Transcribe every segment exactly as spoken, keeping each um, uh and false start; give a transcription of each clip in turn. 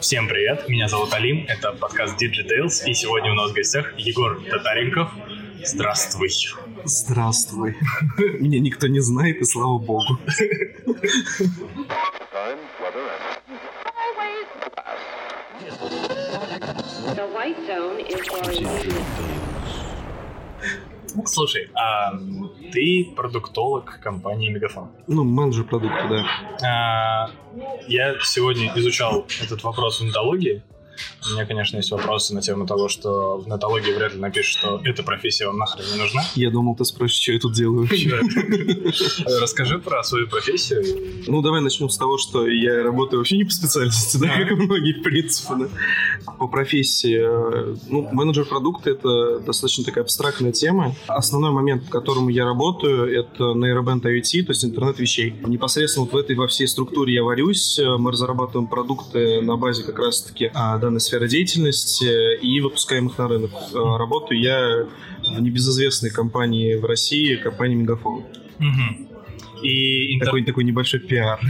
Всем привет, меня зовут Алим, это подкаст DigiTales, и сегодня у нас в гостях Егор Татаринков. Здравствуй. Здравствуй. Меня никто не знает, и слава богу. Слушай, а ты продуктолог компании Мегафон. Ну, менеджер продукта, да. А, я сегодня изучал этот вопрос в нотологии. У меня, конечно, есть вопросы на тему того, что в нотологии вряд ли напишут, что эта профессия вам нахрен не нужна. Я думал, ты спросишь, что я тут делаю вообще. Расскажи про свою профессию. Ну, давай начнем с того, что я работаю вообще не по специальности, да, как и многие, в принципе. По профессии. Ну, менеджер продукта — это достаточно такая абстрактная тема. Основной момент, по которому я работаю, это нейробенд IoT, то есть интернет вещей. Непосредственно вот в этой, во всей структуре я варюсь. Мы разрабатываем продукты на базе как раз-таки данной сферы деятельности и выпускаем их на рынок. Работаю я в небезызвестной компании в России, компании Мегафон. Угу. И интер... такой, такой небольшой пиар.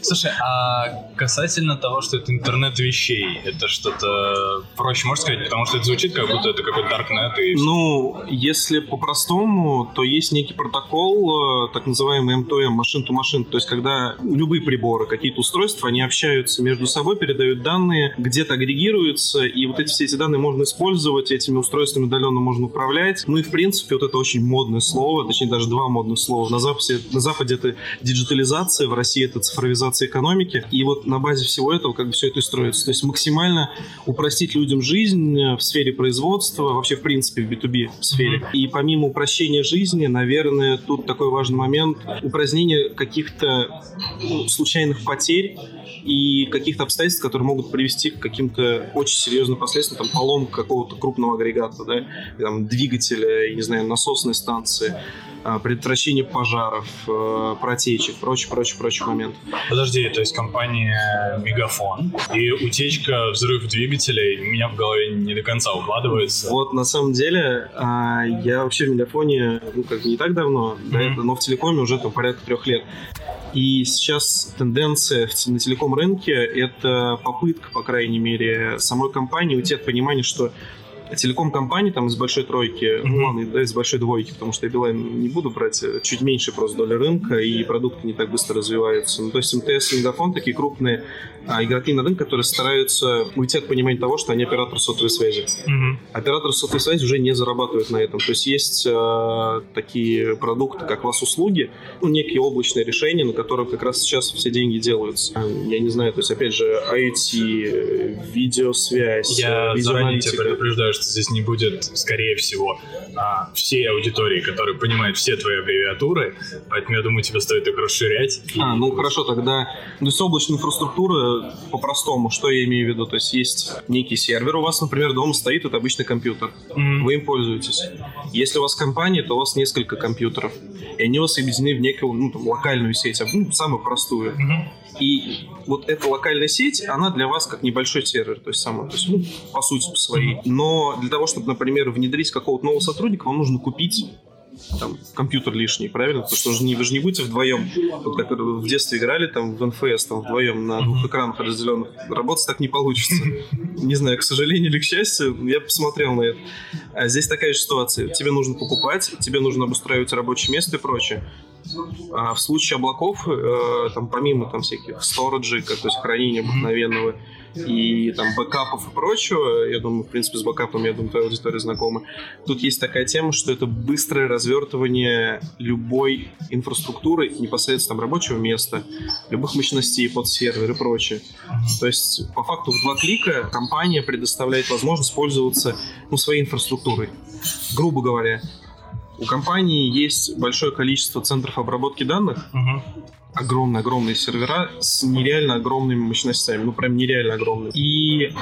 Слушай, а касательно того, что это интернет вещей, это что-то проще, можешь сказать? Потому что это звучит, как будто это какой-то даркнет. И... Ну, если по-простому, то есть некий протокол, так называемый эм ту эм, machine-to-machine, то есть когда любые приборы, какие-то устройства, они общаются между собой, передают данные, где-то агрегируются, и вот эти все эти данные можно использовать, этими устройствами удаленно можно управлять. Ну и, в принципе, вот это очень модное слово, точнее, даже два модных слова. На Западе, на Западе это диджитализация, в России это цифровизация экономики, и вот на базе всего этого как бы все это и строится, то есть максимально упростить людям жизнь в сфере производства, вообще в принципе в би ту би сфере, mm-hmm. и помимо упрощения жизни, наверное, тут такой важный момент, упразднение каких-то ну, случайных потерь и каких-то обстоятельств, которые могут привести к каким-то очень серьезным последствиям, там, поломка какого-то крупного агрегата, да? Там, двигателя, я не знаю, насосной станции, предотвращение пожаров, протечек, прочее, прочее, прочее момент. Подожди, то есть компания Мегафон и утечка, взрыв двигателей у меня в голове не до конца укладывается. Вот, на самом деле, я вообще в Мегафоне, ну, как бы не так давно, mm-hmm. до этого, но в телекоме уже там порядка трех лет. И сейчас тенденция на телеком рынке — это попытка, по крайней мере, самой компании уйти от понимания, что телеком-компании там из большой тройки, mm-hmm. ну ладно, да, из большой двойки, потому что я Билайн не буду брать, чуть меньше просто доля рынка, и продукты не так быстро развиваются. Ну, то есть эм тэ эс и Мегафон — такие крупные а, игроки на рынке, которые стараются уйти от понимания того, что они операторы сотовой связи. Mm-hmm. Операторы сотовой связи уже не зарабатывают на этом. То есть есть а, такие продукты, как вас-услуги, ну, некие облачные решения, на которых как раз сейчас все деньги делаются. Я не знаю, то есть, опять же, ай о ти, видеосвязь, я заранее тебя предупреждаю, что здесь не будет, скорее всего, всей аудитории, которая понимает все твои аббревиатуры, поэтому, я думаю, тебе стоит их расширять. А, ну, хорошо, тогда... То есть облачная инфраструктура, по-простому, что я имею в виду? То есть есть некий сервер, у вас, например, дома стоит, это обычный компьютер, mm-hmm. вы им пользуетесь. Если у вас компания, то у вас несколько компьютеров, и они у вас объединены в некую, ну, там, локальную сеть, ну, самую простую. Mm-hmm. И вот эта локальная сеть, она для вас как небольшой сервер, то есть сама, то есть, ну, по сути, по своей. Но для того, чтобы, например, внедрить какого-то нового сотрудника, вам нужно купить там, компьютер лишний, правильно? Потому что вы же не, вы же не будете вдвоем, вот, как в детстве играли там, в эн эф эс там, вдвоем на двух экранах разделенных. Работать так не получится. Не знаю, к сожалению или к счастью, я посмотрел на это. А здесь такая же ситуация. Тебе нужно покупать, тебе нужно обустраивать рабочее место и прочее. А в случае облаков, э, там, помимо там, всяких сториджей, то есть хранения обыкновенного, и там бэкапов и прочего, я думаю, в принципе, с бэкапами, я думаю, твоя аудитория знакома. Тут есть такая тема, что это быстрое развертывание любой инфраструктуры, непосредственно там рабочего места, любых мощностей под сервер и прочее. То есть, по факту, в два клика компания предоставляет возможность пользоваться ну, своей инфраструктурой. Грубо говоря, у компании есть большое количество центров обработки данных, uh-huh. огромные-огромные сервера с нереально огромными мощностями, ну прям нереально огромными. И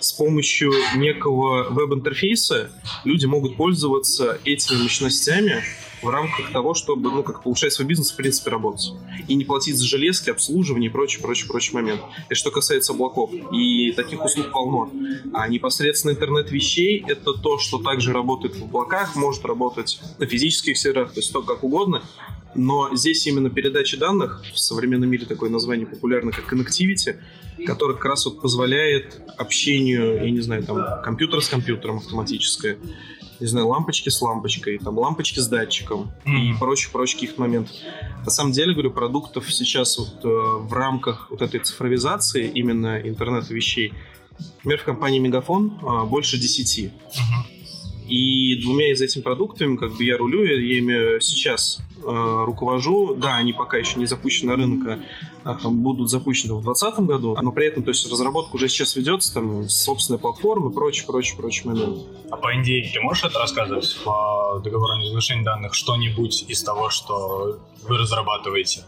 с помощью некого веб-интерфейса люди могут пользоваться этими мощностями в рамках того, чтобы, ну, как улучшать свой бизнес, в принципе, работать. И не платить за железки, обслуживание и прочее, прочее, прочее момент. Это что касается облаков. И таких услуг полно. А непосредственно интернет вещей — это то, что также работает в облаках, может работать на физических серверах, то есть то, как угодно. Но здесь именно передача данных, в современном мире такое название популярно, как connectivity, которое как раз вот позволяет общению, я не знаю, там, компьютер с компьютером автоматическое, не знаю, лампочки с лампочкой, там, лампочки с датчиком mm-hmm. и прочих-прочих каких-то моментов. На самом деле, говорю, продуктов сейчас вот, э, в рамках вот этой цифровизации, именно интернета вещей, например, в компании Мегафон э, больше десяти. Mm-hmm. И двумя из этих продуктов, как бы я рулю, я ими сейчас э, руковожу. Да, они пока еще не запущены на рынок, а, там, будут запущены в двадцатом году, но при этом, то есть, разработка уже сейчас ведется, там, собственная платформа и прочее, прочее, прочее. А по эн ди эй ты можешь это рассказывать? По договору о неразглашении данных что-нибудь из того, что вы разрабатываете?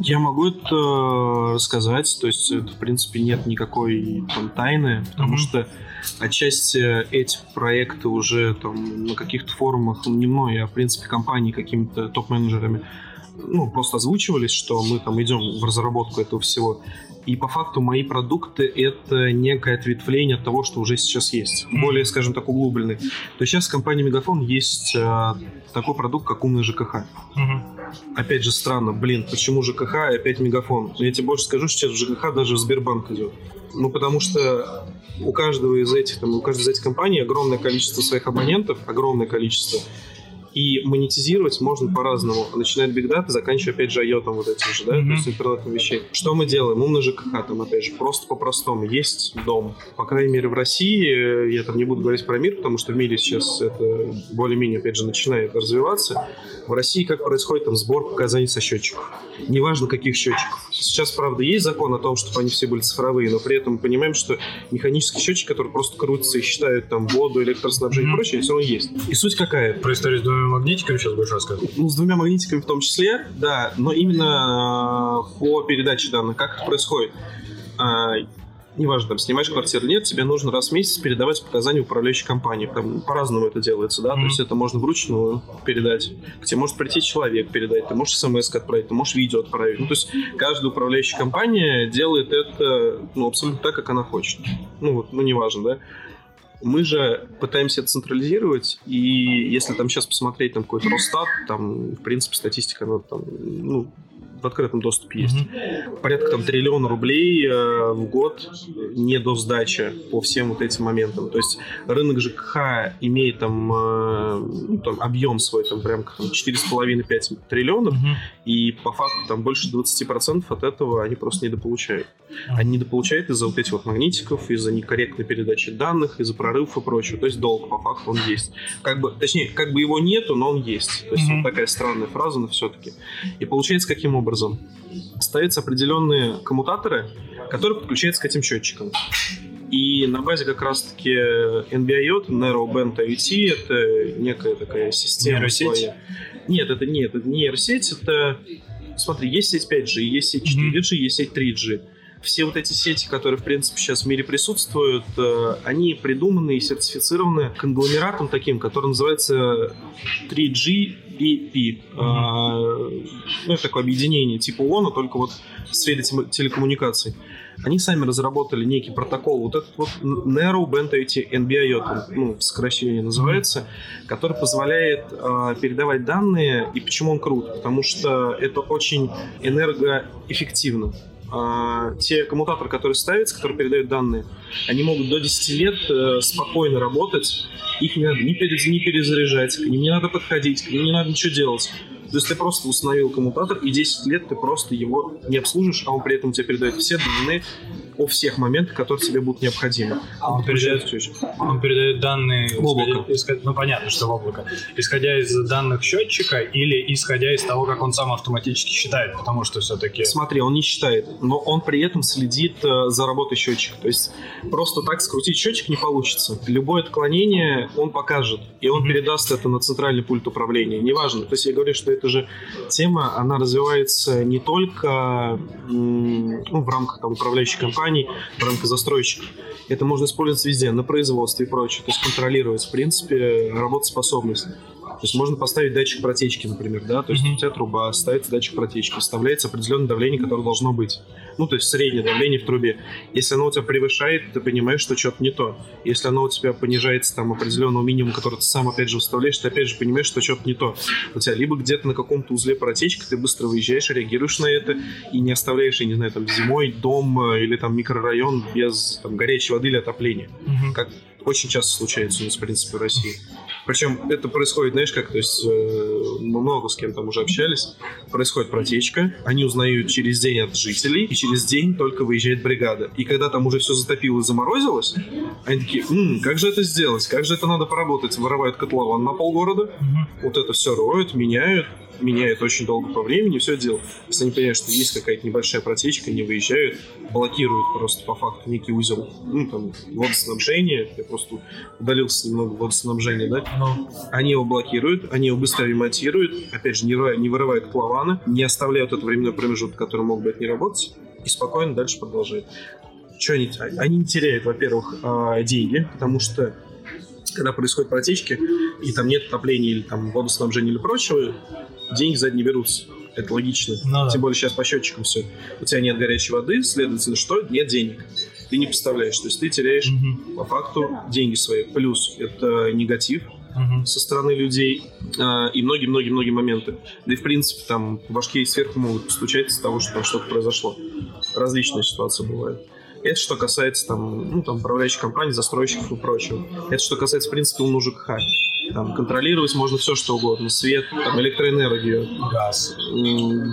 Я могу это рассказать, то есть это, в принципе, нет никакой там тайны, потому mm-hmm. что отчасти эти проекты уже там на каких-то форумах, не мной, а в принципе компании какими-то топ-менеджерами, ну, просто озвучивались, что мы там идем в разработку этого всего. И по факту мои продукты — это некое ответвление от того, что уже сейчас есть. Более, скажем так, углубленный. То есть сейчас в компании Мегафон есть э, такой продукт, как «Умный ЖКХ». Угу. Опять же странно, блин, почему ЖКХ и опять Мегафон? Я тебе больше скажу, что сейчас ЖКХ даже в Сбербанк идет. Ну, потому что у каждого из этих, там, у каждой из этих компаний огромное количество своих абонентов, огромное количество. И монетизировать можно по-разному. Начиная от бигдата, заканчивая опять же айотом вот этим же, да, mm-hmm. то есть интернетом вещей. Что мы делаем? Умный ЖКХ, там, опять же, просто по-простому. Есть дом. По крайней мере, в России, я там не буду говорить про мир, потому что в мире сейчас это более-менее, опять же, начинает развиваться. В России как происходит там сбор показаний со счетчиков? Неважно, каких счетчиков. Сейчас, правда, есть закон о том, чтобы они все были цифровые, но при этом мы понимаем, что механический счетчик, который просто крутится и считают там воду, электроснабжение mm-hmm. и прочее, все равно есть. И суть какая? Про историю с двумя магнитиками сейчас больше рассказываю. Ну, с двумя магнитиками в том числе, да, но именно э, по передаче данных, как это происходит. Э, неважно, там, снимаешь квартиру или нет, тебе нужно раз в месяц передавать показания управляющей компании. Там по-разному это делается, да, mm-hmm. то есть это можно вручную передать. К тебе может прийти человек передать, ты можешь смс отправить, ты можешь видео отправить. Ну, то есть каждая управляющая компания делает это, ну, абсолютно так, как она хочет. Ну, вот, ну, неважно, да. Мы же пытаемся это централизировать, и если там сейчас посмотреть там какой-то Росстат, там, в принципе, статистика, она там, ну, в открытом доступе есть. Mm-hmm. Порядка там триллиона рублей э, в год недосдача по всем вот этим моментам. То есть рынок ЖКХ имеет там, э, ну, там объем свой, там прям там, четыре с половиной - пять триллионов, mm-hmm. и по факту там больше двадцать процентов от этого они просто недополучают. Они недополучают из-за вот этих вот магнитиков, из-за некорректной передачи данных, из-за прорывов и прочего. То есть долг по факту он есть. Как бы, точнее, как бы его нету, но он есть. То есть mm-hmm. вот такая странная фраза, но все-таки. И получается, каким образом? образом. Ставятся определенные коммутаторы, которые подключаются к этим счетчикам. И на базе как раз-таки эн би ай о ти, Narrowband IoT, это некая такая система. Нейросеть? Своя. Нет, это не это нейросеть. Это... Смотри, есть сеть пять джи, есть сеть четыре джи, есть сеть три джи. Все вот эти сети, которые, в принципе, сейчас в мире присутствуют, они придуманы и сертифицированы конгломератом таким, который называется три джи пи пи. Mm-hmm. Ну, это такое объединение типа ООНа, только вот в сфере телекоммуникаций. Они сами разработали некий протокол, вот этот вот Narrowband IoT, эн би ай о ти, ну, сокращение называется, который позволяет э, передавать данные. И почему он крут? Потому что это очень энергоэффективно. Uh, те коммутаторы, которые ставятся, которые передают данные, они могут до десяти лет uh, спокойно работать. Их не надо ни, перез, ни перезаряжать, к ним не надо подходить, к ним не надо ничего делать. То есть ты просто установил коммутатор, и десять лет ты просто его не обслужишь, а он при этом тебе передает все данные о всех моментах, которые тебе будут необходимы. А он, он, передает, он передает данные в облако. Исходя, ну, понятно, что в облако. Исходя из данных счетчика или исходя из того, как он сам автоматически считает, потому что все-таки... Смотри, он не считает, но он при этом следит э, за работой счетчика. То есть просто так скрутить счетчик не получится. Любое отклонение он покажет, и он mm-hmm. передаст это на центральный пульт управления. Неважно. То есть я говорю, что эта же тема, она развивается не только м- ну, в рамках там, управляющей компании, в рамках застройщиков. Это можно использовать везде, на производстве и прочее. То есть контролировать, в принципе, работоспособность. То есть можно поставить датчик протечки, например, да, то есть mm-hmm. у тебя труба, ставится датчик протечки, вставляется определенное давление, которое должно быть. Ну, то есть среднее давление в трубе. Если оно у тебя превышает, ты понимаешь, что что-то не то. Если оно у тебя понижается там определенного минимума, который ты сам опять же вставляешь, ты опять же понимаешь, что что-то не то. У тебя либо где-то на каком-то узле протечка, ты быстро выезжаешь, реагируешь на это и не оставляешь, я не знаю, там зимой дом или там микрорайон без там, горячей воды или отопления. Mm-hmm. Как очень часто случается у нас, в принципе, в России. Причем это происходит, знаешь как, то есть э, мы много с кем там уже общались, происходит протечка, они узнают через день от жителей, и через день только выезжает бригада. И когда там уже все затопило и заморозилось, они такие, м-м, как же это сделать, как же это надо поработать, вырывают котлован на полгорода, угу. вот это все роют, меняют, меняют очень долго по времени, все дело. Если они понимают, что есть какая-то небольшая протечка, они выезжают, блокируют просто по факту некий узел, ну там, водоснабжение, я просто удалился немного водоснабжения, да, но они его блокируют, они его быстро ремонтируют, опять же, не вырывают, не вырывают клаваны, не оставляют этот временной промежуток, который мог бы это не работать, и спокойно дальше продолжают. Что они, они не теряют, во-первых, деньги, потому что когда происходят протечки, и там нет отопления, или там водоснабжения, или прочего, деньги сзади не берутся. Это логично. Ну, тем более сейчас по счетчикам все. У тебя нет горячей воды, следовательно, что? Нет денег. Ты не поставляешь. То есть ты теряешь угу. по факту деньги свои. Плюс это негатив угу. со стороны людей э, и многие-многие-многие моменты. Да и в принципе там башки сверху могут постучать из-за того, что там что-то произошло. Различные ситуации бывают. Это что касается там, ну, там, управляющих компаний, застройщиков и прочего. Это что касается, в принципе, умного ЖКХ. Там, контролировать можно все, что угодно. Свет, там, электроэнергию. Газ.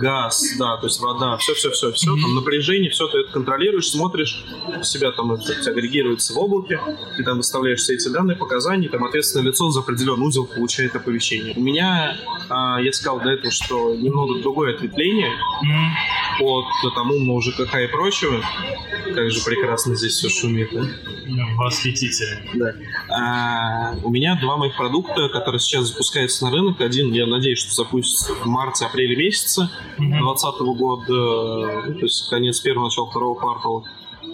Газ, да, то есть вода. Все-все-все-все. Mm-hmm. Там напряжение, все ты это контролируешь, смотришь. У себя там это у тебя агрегируется в облаке. Ты там выставляешь все эти данные, показания. Там ответственное лицо за определенный узел получает оповещение. У меня, а, я сказал до этого, что немного другое ответвление mm-hmm. от там, умного ЖКХ и прочего. Как же прекрасно здесь все шумит, да? Восхитительно. Да. А, у меня два моих продукта, которые сейчас запускаются на рынок. Один, я надеюсь, что запустится в марте-апреле месяца двадцатого mm-hmm. года, ну, то есть конец первого, начало второго квартала.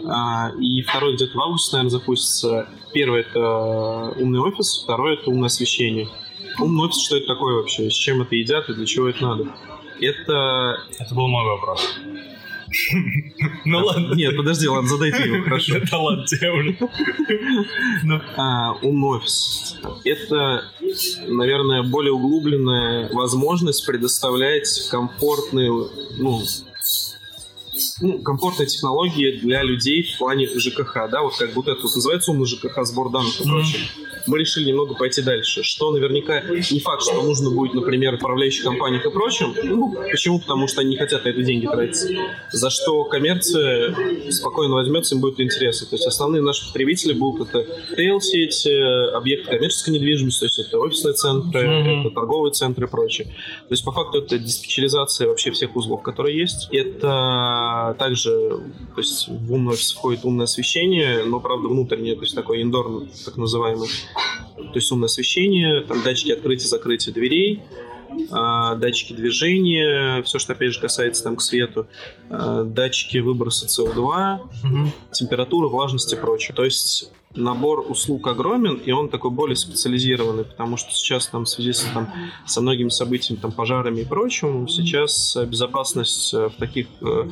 А, и второй где-то в августе, наверное, запустится. Первый — это умный офис, второй — это умное освещение. Умный офис, что это такое вообще? С чем это едят и для чего это надо? Это... Это был мой вопрос. Ну ладно. Нет, подожди, ладно, задай ты его, хорошо. Да ладно, тебя уже. Умный офис. Это, наверное, более углубленная возможность предоставлять комфортные, ну, ну, комфортные технологии для людей в плане ЖКХ, да, вот как вот это вот называется умный ЖКХ, сбор данных и прочее. Mm-hmm. Мы решили немного пойти дальше, что наверняка не факт, что нужно будет, например, управляющих компаниях и прочим. Ну, почему? Потому что они не хотят на это деньги тратить. За что коммерция спокойно возьмется, им будет интересно. То есть основные наши потребители будут это рейл-сеть, объекты коммерческой недвижимости, то есть это офисные центры, mm-hmm. это торговые центры и прочее. То есть по факту это диспетчеризация вообще всех узлов, которые есть. Это также, то есть в умный офис входит умное освещение, но, правда, внутреннее, то есть такое индор, так называемый. То есть умное освещение, там датчики открытия-закрытия дверей, датчики движения, все, что, опять же, касается там к свету, датчики выброса си о два, угу. температура, влажность и прочее. То есть набор услуг огромен, и он такой более специализированный, потому что сейчас там, в связи с, там, со многими событиями, там, пожарами и прочим, сейчас безопасность в таких э,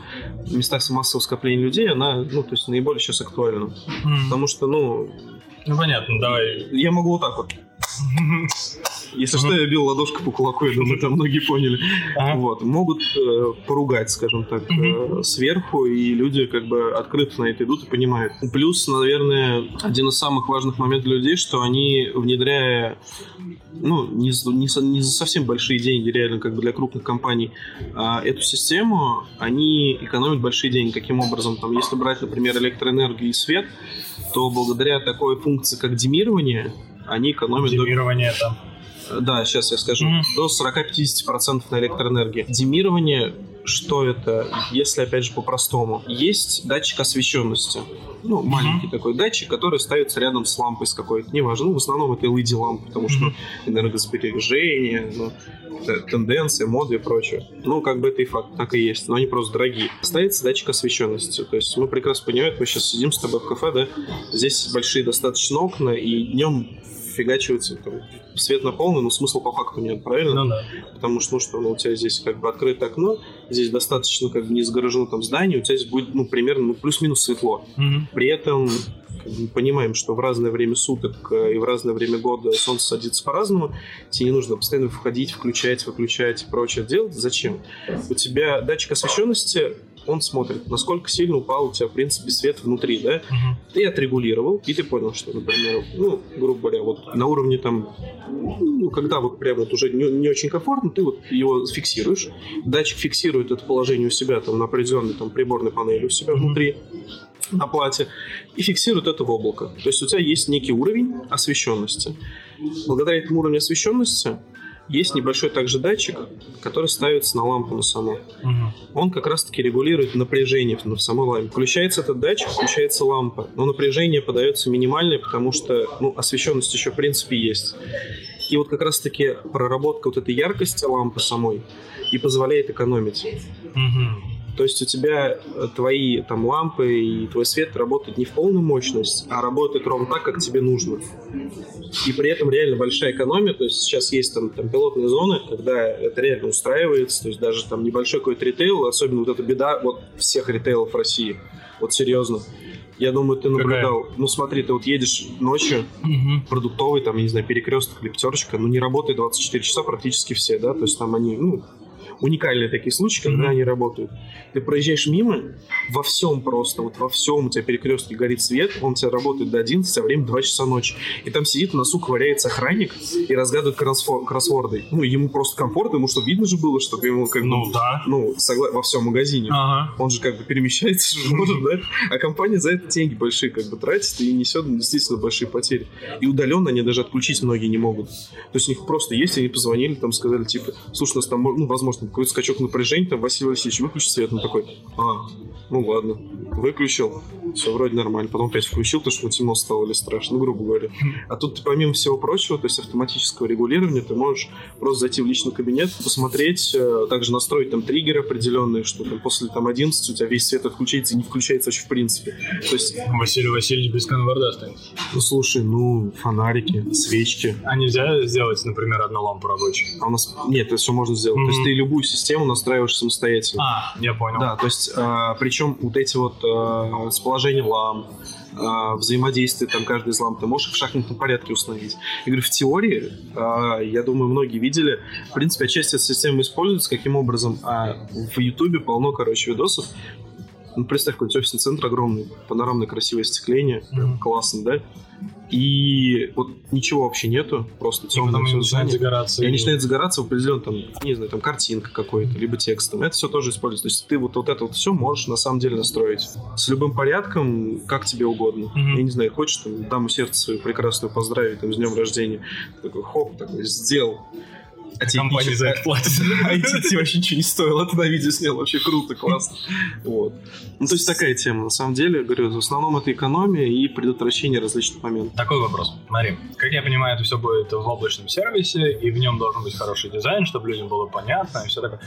местах массового скопления людей, она, ну, то есть наиболее сейчас актуальна. Mm-hmm. Потому что, ну... Ну, понятно, давай. Я могу вот так вот. Если что, я бил ладошкой по кулаку, я думаю, там многие поняли. Ага. Вот. Могут э, поругать, скажем так, э, сверху, и люди как бы открыто на это идут и понимают. Плюс, наверное, один из самых важных моментов для людей, что они, внедряя, ну, не, не, не за совсем большие деньги, реально, как бы для крупных компаний, э, эту систему, они экономят большие деньги. Каким образом? Там, если брать, например, электроэнергию и свет, то благодаря такой функции, как димирование, они экономят... Димирование до... там. Да, сейчас я скажу. Mm-hmm. До сорок-пятьдесят процентов на электроэнергии. Димирование, что это? Если, опять же, по-простому. Есть датчик освещенности. Ну, маленький mm-hmm. такой датчик, который ставится рядом с лампой с какой-то. Неважно. Ну, в основном это эл и ди-лампа, потому что mm-hmm. энергосбережение, ну, тенденции, моды и прочее. Ну, как бы это и факт, так и есть. Но они просто дорогие. Ставится датчик освещенности. То есть мы прекрасно понимаем, мы сейчас сидим с тобой в кафе, да? Здесь большие достаточно окна, и днем... фигачивать свет на полную, но смысла по факту нет, правильно? Ну, да. Потому что, ну, что ну, у тебя здесь как бы открыто окно, здесь достаточно как бы не сгорожено там здание, у тебя здесь будет ну, примерно ну, плюс-минус светло. Угу. При этом мы понимаем, что в разное время суток и в разное время года солнце садится по-разному, тебе не нужно постоянно входить, включать, выключать и прочее делать. Зачем? У тебя датчик освещенности, он смотрит, насколько сильно упал у тебя, в принципе, свет внутри, да? Угу. Ты отрегулировал, и ты понял, что, например, ну, грубо говоря, вот на уровне там, ну, когда вот прям вот уже не, не очень комфортно, ты вот его фиксируешь. Датчик фиксирует это положение у себя там на определенной там приборной панели у себя угу. внутри, на плате, и фиксирует это в облако. То есть у тебя есть некий уровень освещенности. Благодаря этому уровню освещенности есть небольшой также датчик, который ставится на лампу на саму. Угу. Он как раз-таки регулирует напряжение в самой лампе. Включается этот датчик, включается лампа, но напряжение подается минимальное, потому что ну, освещенность еще в принципе есть. И вот как раз-таки проработка вот этой яркости лампы самой и позволяет экономить. Угу. То есть у тебя твои там, лампы и твой свет работают не в полную мощность, а работают ровно так, как тебе нужно. И при этом реально большая экономия. То есть сейчас есть там, там пилотные зоны, когда это реально устраивается. То есть даже там небольшой какой-то ритейл, особенно вот эта беда вот всех ритейлов России. Вот серьезно. Я думаю, ты наблюдал. Какая? Ну смотри, ты вот едешь ночью, угу. продуктовый, там, я не знаю, Перекресток или Пятерочка, ну не работает двадцать четыре часа практически все, да? То есть там они, ну... уникальные такие случаи, когда mm-hmm. они работают. Ты проезжаешь мимо, во всем просто, вот во всем у тебя Перекрестке горит свет, он у тебя работает до одиннадцати, а время два часа ночи. И там сидит на носу, ковыряется охранник и разгадывает кроссфор- кроссворды. Ну, ему просто комфортно, ему что, видно же было, что ему как бы... Ну, да. Ну, согла- во всем магазине. Ага. Он же как бы перемещается, может, да? А компания за это деньги большие как бы тратит и несет действительно большие потери. И удаленно они даже отключить многие не могут. То есть у них просто есть, они позвонили, там сказали, типа, слушай, у нас там, ну, возможно, какой-то скачок напряжения, там, Василий Васильевич, выключи свет, он такой, а, ну ладно, выключил, все вроде нормально, потом опять включил, потому что темно стало или страшно, ну, грубо говоря. А тут ты помимо всего прочего, то есть автоматического регулирования, ты можешь просто зайти в личный кабинет, посмотреть, также настроить там триггеры определенные, что там после там одиннадцати у тебя весь свет отключается и не включается вообще в принципе. То есть... Василий Васильевич без конварда останется. Ну, слушай, ну, фонарики, свечки. А нельзя сделать, например, одну лампу рабочую? А у нас... Нет, это все можно сделать. Mm-hmm. То есть ты любую систему настраиваешь самостоятельно. А, я понял. Да, то есть, э, причем вот эти вот э, расположение ламп, э, взаимодействие там каждой из ламп, ты можешь их в шахматном порядке установить. Я говорю, в теории, э, я думаю, многие видели, в принципе, отчасти эта система используется, каким образом, а в Ютубе полно, короче, видосов. Ну, представь, какой-нибудь офисный центр огромный, панорамное красивое остекление, mm-hmm. классно, да? И вот ничего вообще нету, просто темное все начинает загораться. И они начинают загораться в определенном, там, не знаю, там картинка какой-то, либо текстом. Это все тоже используется. То есть ты вот, вот это вот все можешь на самом деле настроить с любым порядком, как тебе угодно. Mm-hmm. Я не знаю, хочешь, там, даму сердца свою прекрасную поздравить там, с днем рождения. Ты такой, хоп, такой, сделал. А компания за это платит. А эти вообще ничего не стоило. Это на видео снял. Вообще круто, классно. Вот. Ну, то есть такая тема. На самом деле, говорю, в основном это экономия и предотвращение различных моментов. Такой вопрос. Смотри, как я понимаю, это все будет в облачном сервисе, и в нем должен быть хороший дизайн, чтобы людям было понятно и все такое.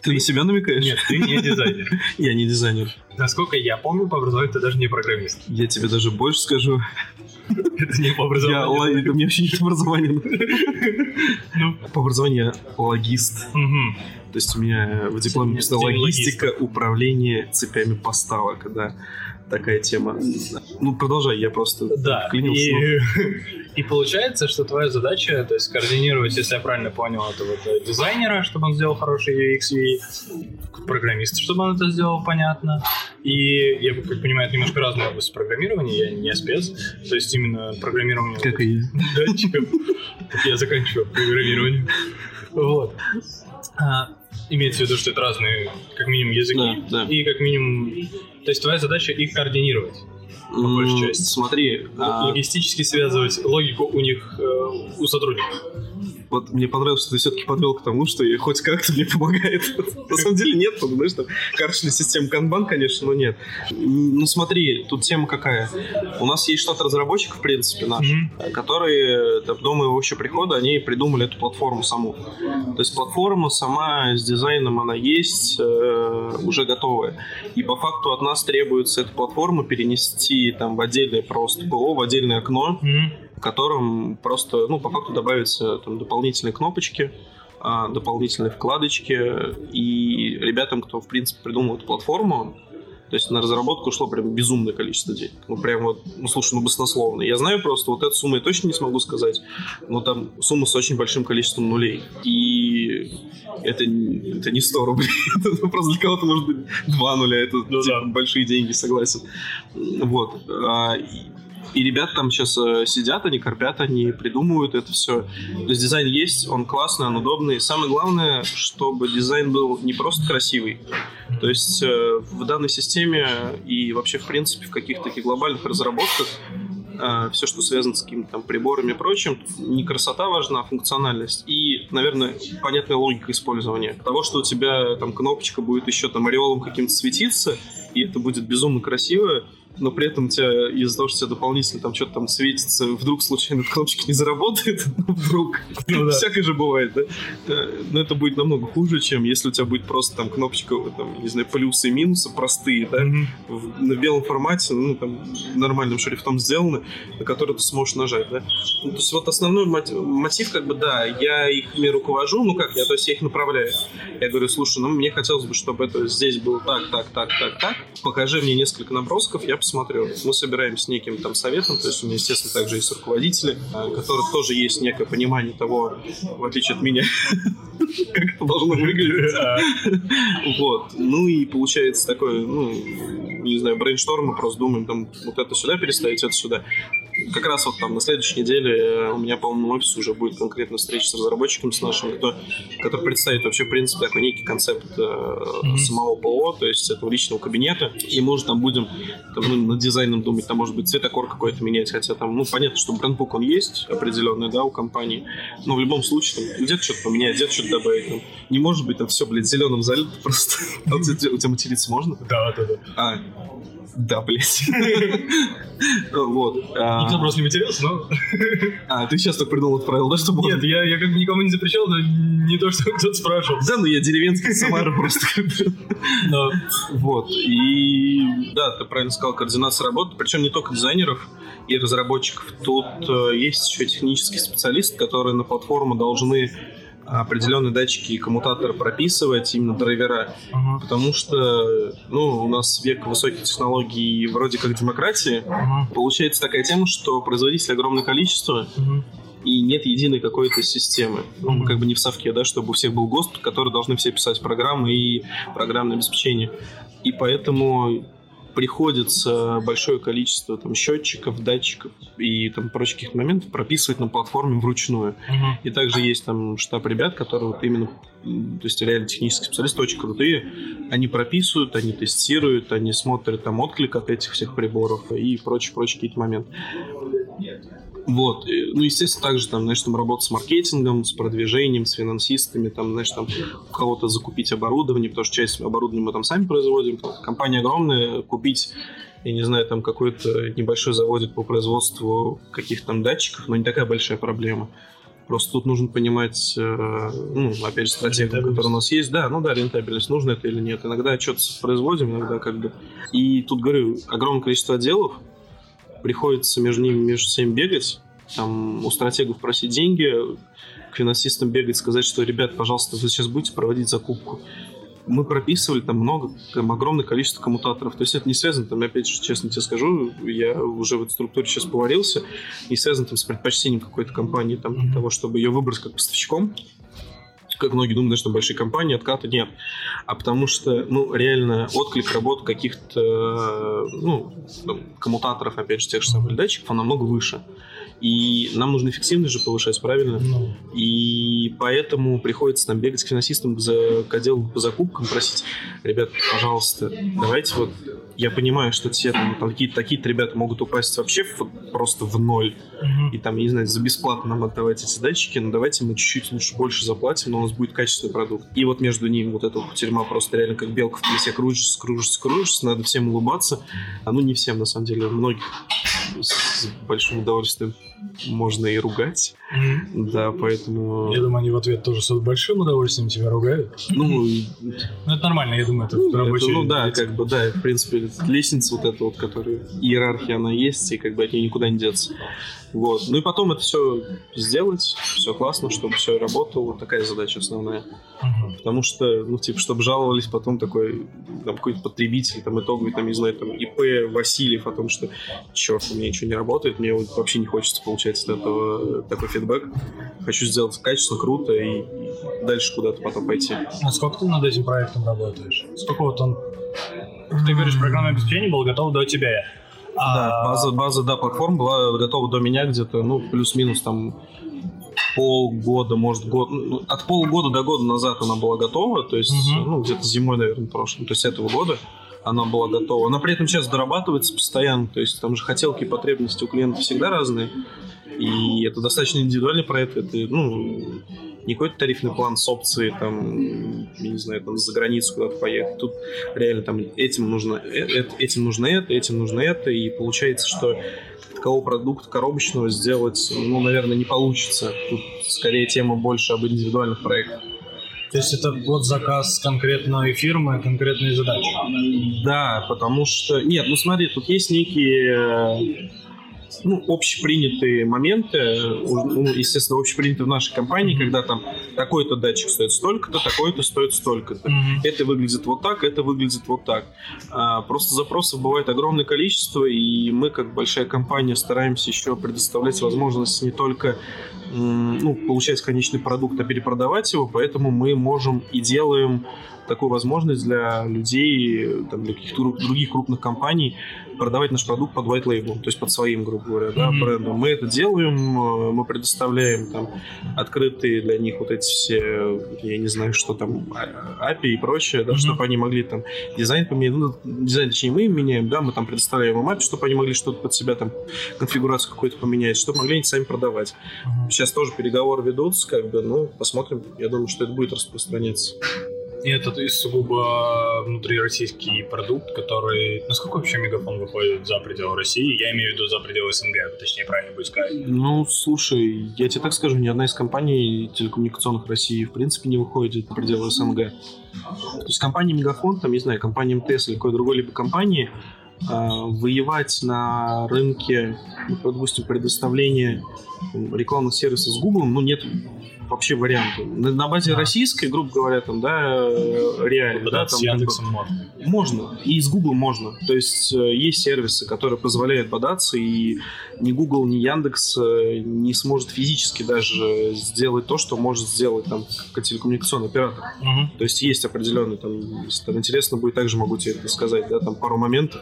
Ты на себя намекаешь? Нет, ты не дизайнер. Я не дизайнер. Насколько я помню, по образованию ты даже не программист. Я тебе даже больше скажу. Это не по образованию. Это мне вообще не по образованию. По образованию я логист. То есть у меня в дипломе написано логистика, управление цепями поставок, да. Такая тема. Ну, продолжай, я просто да, вклинился. И, и получается, что твоя задача, то есть координировать, если я правильно понял, это вот дизайнера, чтобы он сделал хороший ю экс, ю ай, программиста, чтобы он это сделал, понятно. И, я как понимаю, это немножко разная область программирования, я не спец, то есть именно программирование... Как и я. Датчиков. Я заканчиваю программирование. Вот. Имеется в виду, что это разные, как минимум, языки, да, да. И как минимум... То есть твоя задача их координировать, по mm, большей части. Смотри... Л- логистически а... связывать логику у них, э, у сотрудников. Вот мне понравилось, что ты все-таки подвел к тому, что хоть как-то мне помогает. На самом деле нет, потому что карточная система Kanban, конечно, но нет. Ну смотри, тут тема какая. У нас есть штат разработчиков, в принципе, наш, mm-hmm. которые до моего вообще прихода, они придумали эту платформу саму. То есть платформа сама с дизайном, она есть, уже готовая. И по факту от нас требуется эту платформу перенести там в отдельное просто ПО, в отдельное окно, mm-hmm. в котором просто, ну, по факту добавятся там дополнительные кнопочки, дополнительные вкладочки, и ребятам, кто, в принципе, придумал эту платформу, то есть на разработку ушло прям безумное количество денег. Ну, прям вот, ну, слушай, ну, баснословно. Я знаю просто, вот эту сумму я точно не смогу сказать, но там сумма с очень большим количеством нулей. И это, это не сто рублей. Это просто для кого-то, может быть, два нуля. Это ну, типа, да. большие деньги, согласен. Вот. И ребята там сейчас сидят, они корпят, они придумывают это все. То есть дизайн есть, он классный, он удобный. Самое главное, чтобы дизайн был не просто красивый. То есть в данной системе и вообще, в принципе, в каких-то таких глобальных разработках все, что связано с какими-то там приборами и прочим, не красота важна, а функциональность. И, наверное, понятная логика использования. Того, что у тебя там кнопочка будет еще там ореолом каким-то светиться, и это будет безумно красиво, но при этом у тебя из-за того, что у тебя дополнительно там что-то там светится, вдруг случайно эта кнопочка не заработает, вдруг. Ну, да. Всякое же бывает, да? Но это будет намного хуже, чем если у тебя будет просто там кнопочка, там, не знаю, плюсы и минусы простые, да? Mm-hmm. В, на белом формате, ну, там, нормальным шрифтом сделаны, на который ты сможешь нажать, да? Ну, то есть вот основной мотив, мотив, как бы, да, я их ими руковожу, ну как, я, то есть я их направляю. Я говорю, слушай, ну, мне хотелось бы, чтобы это здесь было так, так, так, так, так. Покажи мне несколько набросков, я посмотрю. Мы собираем с неким там советом, то есть у меня, естественно, также есть руководители, у которых тоже есть некое понимание того, в отличие от меня, как это должно выглядеть. Вот. Ну и получается такое, ну, не знаю, брейншторм, мы просто думаем, там, вот это сюда переставить, это сюда. Как раз вот там на следующей неделе у меня, по-моему, в офисе уже будет конкретная встреча с разработчиками, с нашими, кто, который представит вообще, в принципе, такой некий концепт э, самого ПО, то есть этого личного кабинета, и мы уже там будем там, ну, над дизайном думать, там, может быть, цветокор какой-то менять, хотя там, ну, понятно, что брендбук, он есть определенный, да, у компании, но в любом случае, там, где-то что-то поменять, где-то что-то добавить, там, не может быть, там, все, блядь, зеленым залито просто. У тебя материться можно? Да, да, да. А, да, блядь. Вот. Никто просто не матерился, но... А, ты сейчас так придумал это правило, да, что можно? Нет, я, я как бы никому не запрещал, но не то, что кто-то спрашивал. Да, ну я деревенский Самара просто. Вот, и да, ты правильно сказал, координация работы, причем не только дизайнеров и разработчиков. Тут есть еще технический специалист, который на платформу должны... определенные датчики и коммутаторы прописывать, именно драйвера. Uh-huh. Потому что, ну, у нас век высоких технологий, вроде как демократии. Uh-huh. Получается такая тема, что производителей огромное количество, uh-huh. и нет единой какой-то системы. Ну, мы как бы не в совке, да, чтобы у всех был ГОСТ, который должны все писать программы и программное обеспечение. И поэтому... приходится большое количество там, счетчиков, датчиков и там, прочих моментов прописывать на платформе вручную. Uh-huh. И также есть там штаб ребят, которые вот именно, то есть реально технические специалисты, очень крутые. Они прописывают, они тестируют, они смотрят там отклик от этих всех приборов и прочие-прочие какие-то моменты. Вот. Ну, естественно, также там, знаешь, там работа с маркетингом, с продвижением, с финансистами, там, знаешь, там у кого-то закупить оборудование, потому что часть оборудования мы там сами производим. Компания огромная, купить, я не знаю, там какой-то небольшой заводик по производству каких-то там датчиков, но не такая большая проблема. Просто тут нужно понимать, ну, опять же, стратегию, которая у нас есть. Да, ну да, рентабельность, нужно это или нет. Иногда что-то производим, иногда как бы... И тут, говорю, огромное количество отделов, приходится между ними, между всеми бегать, там, у стратегов просить деньги, к финансистам бегать, сказать, что, ребят, пожалуйста, вы сейчас будете проводить закупку. Мы прописывали там много, там огромное количество коммутаторов. То есть это не связано, там, опять же, честно тебе скажу, я уже в этой структуре сейчас поварился, не связано там с предпочтением какой-то компании, там, mm-hmm. того, чтобы ее выбрать как поставщиком. Как многие думают, что большие компании, отката нет. А потому что, ну, реально отклик работ каких-то, ну, там, коммутаторов, опять же, тех же самых датчиков, он намного выше. И нам нужно эффективность же повышать, правильно? Mm-hmm. И поэтому приходится нам бегать к финансистам, за, к отделу по закупкам, просить, ребят, пожалуйста, давайте вот... Я понимаю, что те, там, там, какие-то, такие-то ребята могут упасть вообще в, просто в ноль. Mm-hmm. И там, я не знаю, за бесплатно нам отдавать эти датчики, но давайте мы чуть-чуть лучше больше заплатим, но у нас будет качественный продукт. И вот между ними вот эта тюрьма просто реально как белка в колесе кружится, кружится, кружится, надо всем улыбаться. А ну не всем, на самом деле, многих... с большим удовольствием можно и ругать. Mm-hmm. Да, поэтому... Я думаю, они в ответ тоже с большим удовольствием тебя ругают. Ну, ну это нормально, я думаю, это ну, рабочий... Это, ну да, как бы, да, в принципе, лестница вот эта вот, которая... Иерархия, она есть, и как бы от нее никуда не деться. Вот. Ну и потом это все сделать, все классно, чтобы все работало. Вот такая задача основная. Mm-hmm. Потому что, ну, типа, чтобы жаловались потом такой, там, какой-то потребитель, там, итоговый, там, не знаю, там, И П Васильев о том, что, черт, у меня ничего не работает, мне вот вообще не хочется получать от этого такой фидбэк. Хочу сделать качественно, круто и дальше куда-то потом пойти. А сколько ты над этим проектом работаешь? Сколько вот он... Ты говоришь, программное обеспечение было готово до тебя. А... Да, база, база, да, платформа была готова до меня где-то, ну, плюс-минус там... полгода, может, год, ну, от полгода до года назад она была готова, то есть, uh-huh. ну, где-то зимой, наверное, прошлым, то есть этого года она была готова. Она при этом сейчас дорабатывается постоянно, то есть там же хотелки и потребности у клиентов всегда разные, и это достаточно индивидуальный проект, это, ну, не какой-то тарифный план с опцией, там, я не знаю, там, за границу куда-то поехать. Тут реально там этим нужно это, этим нужно это, этим нужно это, и получается, что такого продукта коробочного сделать, ну, наверное, не получится. Тут скорее тема больше об индивидуальных проектах. То есть это вот заказ конкретной фирмы, конкретные задачи? Да, потому что... Нет, ну смотри, тут есть некие... Ну, общепринятые моменты, ну, естественно, общеприняты в нашей компании, mm-hmm. когда там такой-то датчик стоит столько-то, такой-то стоит столько-то. Mm-hmm. Это выглядит вот так, это выглядит вот так. А, просто запросов бывает огромное количество, и мы, как большая компания, стараемся еще предоставлять возможность не только м- ну, получать конечный продукт, а перепродавать его, поэтому мы можем и делаем такую возможность для людей, там, для каких-то других крупных компаний продавать наш продукт под White Label, то есть под своим, грубо говоря, да, mm-hmm. брендом. Мы это делаем, мы предоставляем там открытые для них вот эти все, я не знаю, что там, эй пи ай и прочее, да, mm-hmm. чтобы они могли там дизайн поменять, ну, дизайн, точнее, мы меняем, да, мы там предоставляем им эй пи ай, чтобы они могли что-то под себя там, конфигурацию какую-то поменять, чтобы могли они сами продавать. Mm-hmm. Сейчас тоже переговоры ведутся, как бы, ну, посмотрим, я думаю, что это будет распространяться. И это сугубо внутрироссийский продукт, который... Насколько вообще Мегафон выходит за пределы России? Я имею в виду за пределы СНГ, точнее, правильно будет сказать. Ну, слушай, я тебе так скажу, ни одна из компаний телекоммуникационных России в принципе не выходит за пределы СНГ. То есть компания Мегафон, там, не знаю, компания М Т С или какой-то другой либо компании, воевать на рынке, допустим, предоставления рекламных сервисов с Google, ну, нет... вообще варианты. На базе да. российской, грубо говоря, там, да, реально. Да, да, там, с Яндексом как бы, можно. Можно. И с Google можно. То есть есть сервисы, которые позволяют бодаться, и ни Google, ни Яндекс не сможет физически даже сделать то, что может сделать там телекоммуникационный оператор. Угу. То есть есть определенный, там, если там интересно будет, также могу тебе это сказать, да, там пару моментов,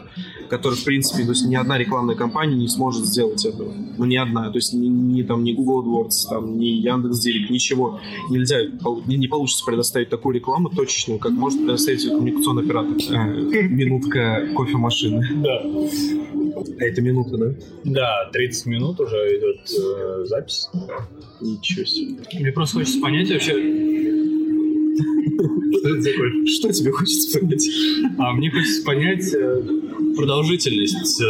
которые, в принципе, то есть ни одна рекламная компания не сможет сделать этого. Ну, ни одна. То есть ни, ни, там, ни Google AdWords, там, ни Яндекс Директ, ничего нельзя, не получится предоставить такую рекламу точечную, как может предоставить коммуникационный оператор. Минутка кофемашины. Да. А это минута, да? Да, тридцать минут уже идет э, запись. Ничего себе. Мне просто хочется понять вообще... Что это такое? Что тебе хочется понять? А мне хочется понять продолжительность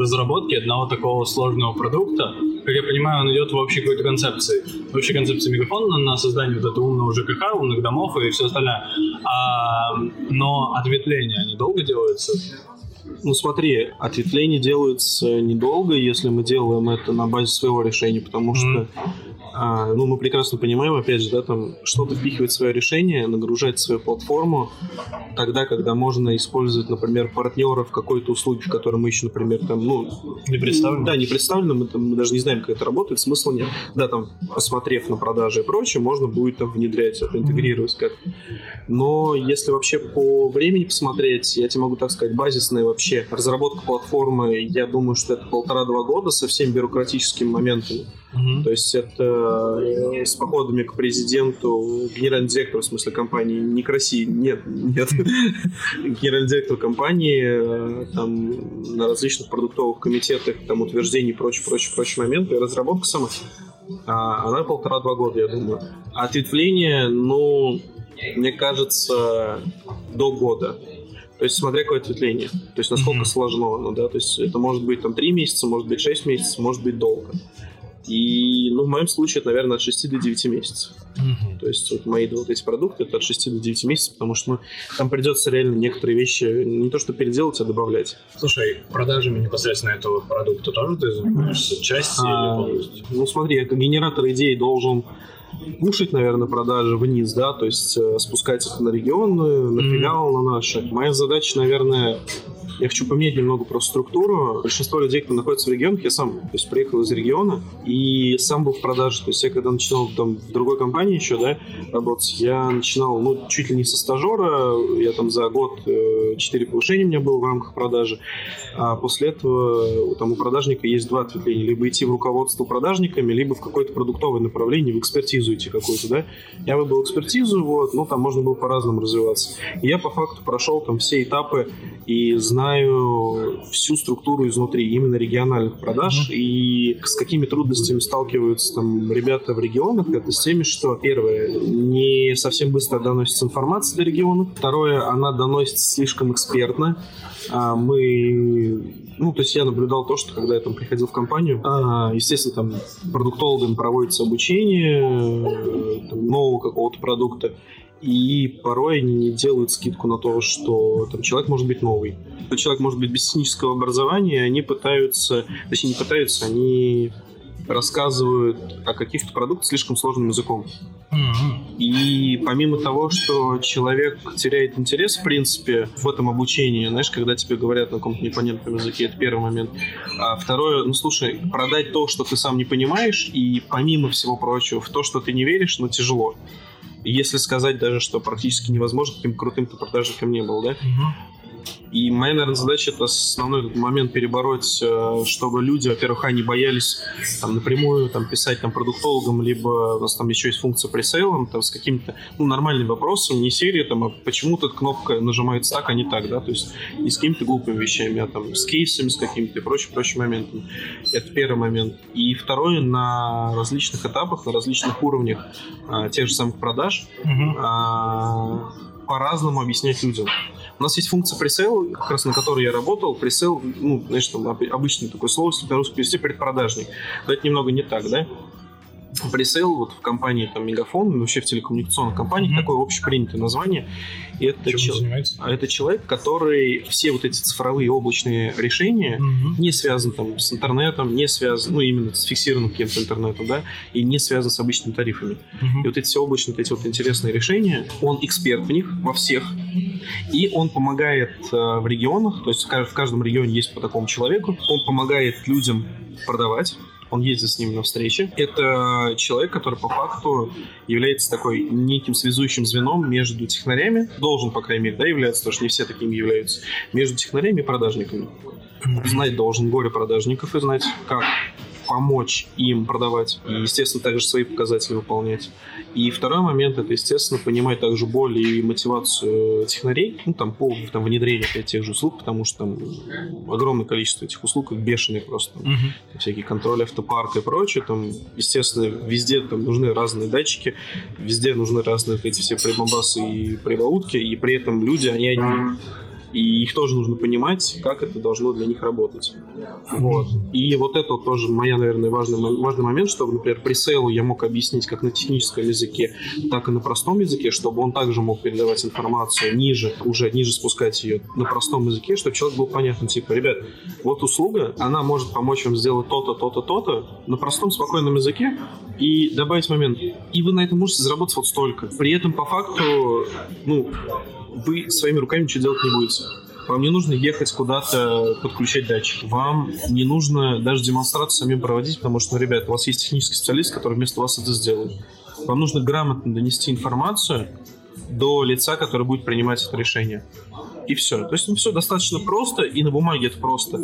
разработки одного такого сложного продукта. Как я понимаю, он идет в общей какой-то концепции. В общей концепции Мегафона на создание вот этого умного ЖКХ, умных домов и все остальное. А, но ответвления, они долго делаются? Ну смотри, ответвления делаются недолго, если мы делаем это на базе своего решения, потому mm-hmm. что а, ну, мы прекрасно понимаем, опять же, да, там что-то впихивать в свое решение, нагружать свою платформу тогда, когда можно использовать, например, партнеров какой-то услуги, которые мы еще, например, там, ну... Не представлены. Да, не представлены, мы, там, мы даже не знаем, как это работает, смысла нет. Да, там, посмотрев на продажи и прочее, можно будет там внедрять, это интегрировать как-то. Но если вообще по времени посмотреть, я тебе могу так сказать, базисные вообще разработка платформы, я думаю, что это полтора-два года со всеми бюрократическими моментами. Mm-hmm. То есть это с походами к президенту, генеральный директор, в смысле, компании, не к России, нет, нет. Генеральный директор компании, там, на различных продуктовых комитетах, там, утверждений и прочие, прочие, прочие моменты, разработка сама, она полтора-два года, я думаю. А ответвление, ну, мне кажется, до года. То есть смотря какое ответвление, то есть насколько mm-hmm. сложно оно, да, то есть это может быть там три месяца, может быть шесть месяцев, может быть долго. И, ну, в моем случае это, наверное, от шести до девяти месяцев. Mm-hmm. То есть вот мои вот эти продукты, это от шести до девяти месяцев, потому что ну, там придется реально некоторые вещи не то что переделать, а добавлять. Слушай, продажами непосредственно этого продукта тоже ты занимаешься? Часть а, или полностью? Ну, смотри, я как генератор идей должен пушить, наверное, продажи вниз, да, то есть спускать их на регионы, на филиалы, mm-hmm. на наши. Моя задача, наверное... Я хочу поменять немного просто структуру. Большинство людей, кто находится в регионах, я сам, то есть, приехал из региона и сам был в продаже. То есть я когда начинал там в другой компании еще, да, работать, я начинал, ну, чуть ли не со стажера. Я там за год четыре повышения у меня было в рамках продажи. А после этого там у продажника есть два ответвления. Либо идти в руководство продажниками, либо в какое-то продуктовое направление, в экспертизу идти какую-то, да. Я выбрал экспертизу, вот, ну, там можно было по-разному развиваться. И я по факту прошел там все этапы и знаю всю структуру изнутри именно региональных продаж mm-hmm. и с какими трудностями сталкиваются там ребята в регионах, это с теми, что первое, не совсем быстро доносится информация до регионов, второе, она доносится слишком экспертно. А мы, ну, то есть я наблюдал то, что когда я там приходил в компанию, а, естественно, там продуктологам проводится обучение там, нового какого-то продукта, и порой они не делают скидку на то, что там, человек может быть новый. Человек может быть без технического образования, они пытаются, точнее не пытаются, они рассказывают о каких-то продуктах слишком сложным языком. Mm-hmm. И помимо того, что человек теряет интерес, в принципе, в этом обучении, знаешь, когда тебе говорят на каком-то непонятном языке, это первый момент. А второе, ну слушай, продать то, что ты сам не понимаешь, и помимо всего прочего, в то, что ты не веришь, ну тяжело. Если сказать даже, что практически невозможно, каким крутым-то продажником не был, да? Mm-hmm. И моя, наверное, задача — это основной момент перебороть, чтобы люди, во-первых, они боялись там, напрямую там, писать там, продуктологам, либо у нас там еще есть функция пресейлом, там, с каким-то ну, нормальным вопросом, не серии, там, а почему тут кнопка нажимается так, а не так, да, то есть не с какими-то глупыми вещами, а там, с кейсами, с какими-то и прочим-прочим моментами. Это первый момент. И второй, на различных этапах, на различных уровнях а, тех же самых продаж mm-hmm. а, по-разному объяснять людям. У нас есть функция пресейл, как раз на которой я работал. Пресейл, ну, знаешь, там обычное такое слово, если на русском перевести, предпродажник. Но это немного не так, да? Пресейл вот в компании там, Мегафон, вообще в телекоммуникационных компаниях, mm-hmm. такое общепринятое название. Это, чел... это человек, который все вот эти цифровые облачные решения mm-hmm. не связаны там, с интернетом, не связаны, ну, именно с фиксированным каким-то интернетом, да, и не связаны с обычными тарифами. Mm-hmm. И вот эти все облачные, вот эти вот интересные решения, он эксперт в них, во всех, и он помогает э, в регионах, то есть в каждом регионе есть по такому человеку, он помогает людям продавать, он ездит с ними на встречи. Это человек, который по факту является такой неким связующим звеном между технарями, должен, по крайней мере, да, являться, потому что не все такими являются, между технарями и продажниками. Знать должен горе продажников и знать, как помочь им продавать, и, естественно, также свои показатели выполнять. И второй момент — это, естественно, понимать также боль и мотивацию технарей, ну, там, по там, внедрению тех же услуг, потому что там огромное количество этих услуг, бешеные просто. Там, mm-hmm. всякие контроль автопарка и прочее. Там, естественно, везде там нужны разные датчики, везде нужны разные эти все прибамбасы и прибаутки, и при этом люди, они одни. И их тоже нужно понимать, как это должно для них работать. Вот. И вот это вот тоже моя, наверное, важный, важный момент, чтобы, например, пресейлу я мог объяснить как на техническом языке, так и на простом языке, чтобы он также мог передавать информацию ниже, уже ниже спускать ее на простом языке, чтобы человек был понятен, типа, ребят, вот услуга, она может помочь вам сделать то-то, то-то, то-то на простом, спокойном языке и добавить момент. И вы на этом можете заработать вот столько. При этом, по факту, ну... вы своими руками ничего делать не будете. Вам не нужно ехать куда-то подключать датчик. Вам не нужно даже демонстрацию самим проводить, потому что, ну, ребята, у вас есть технический специалист, который вместо вас это сделает. Вам нужно грамотно донести информацию до лица, который будет принимать это решение. И все. То есть, ну, все достаточно просто, и на бумаге это просто.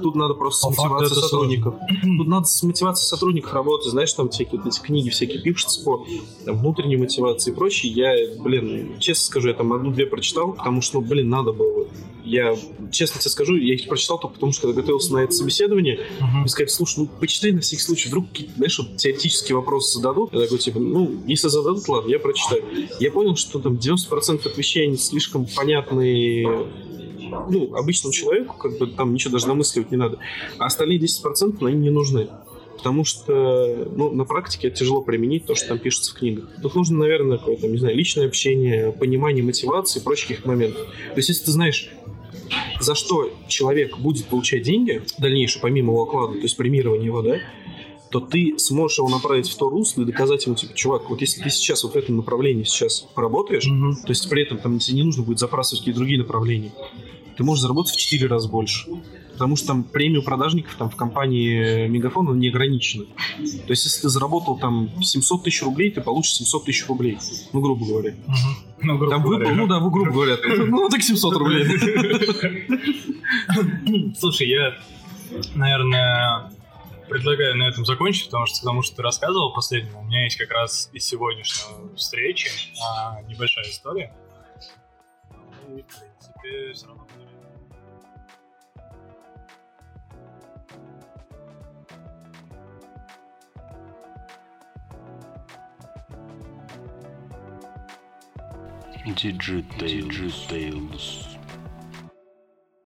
Тут надо просто с мотивацией сотрудников. Тут надо с мотивацией сотрудников работать. Знаешь, там всякие вот эти книги всякие пишутся по внутренней мотивации и прочее. Я, блин, честно скажу, я там одну-две прочитал, потому что, ну, блин, надо было. Я, честно тебе скажу, я их прочитал только потому, что когда готовился на это собеседование, uh-huh. мне сказали, слушай, ну, почитай на всякий случай, вдруг, знаешь, вот, теоретические вопросы зададут. Я такой, типа, ну, если зададут, ладно, я прочитаю. Я понял, что там девяносто процентов вещей, они слишком понятные ну, обычному человеку, как бы там ничего даже намысливать не надо. А остальные десять процентов они не нужны. Потому что, ну, на практике это тяжело применить, то, что там пишется в книгах. Тут нужно, наверное, какое-то, не знаю, личное общение, понимание мотивации и прочих моментов. То есть, если ты знаешь, за что человек будет получать деньги дальнейшие, помимо его оклада, то есть премирование его, да, то ты сможешь его направить в то русло и доказать ему, типа, чувак, вот если ты сейчас вот в этом направлении сейчас поработаешь, mm-hmm. то есть при этом там тебе не нужно будет запрасывать какие-то другие направления, ты можешь заработать в четыре раза больше. Потому что там премию продажников там, в компании Мегафон не ограничена. То есть, если ты заработал там семьсот тысяч рублей, ты получишь семьсот тысяч рублей. Ну, грубо говоря. Угу. Ну, грубо там говоря. Выпал, ну да, вы грубо говоря. Ну, так семьсот рублей. Слушай, я, наверное, предлагаю на этом закончить, потому что потому что ты рассказывал последнему, у меня есть как раз из сегодняшней встречи небольшая история. И, в принципе, все равно... DigiTales. DigiTales.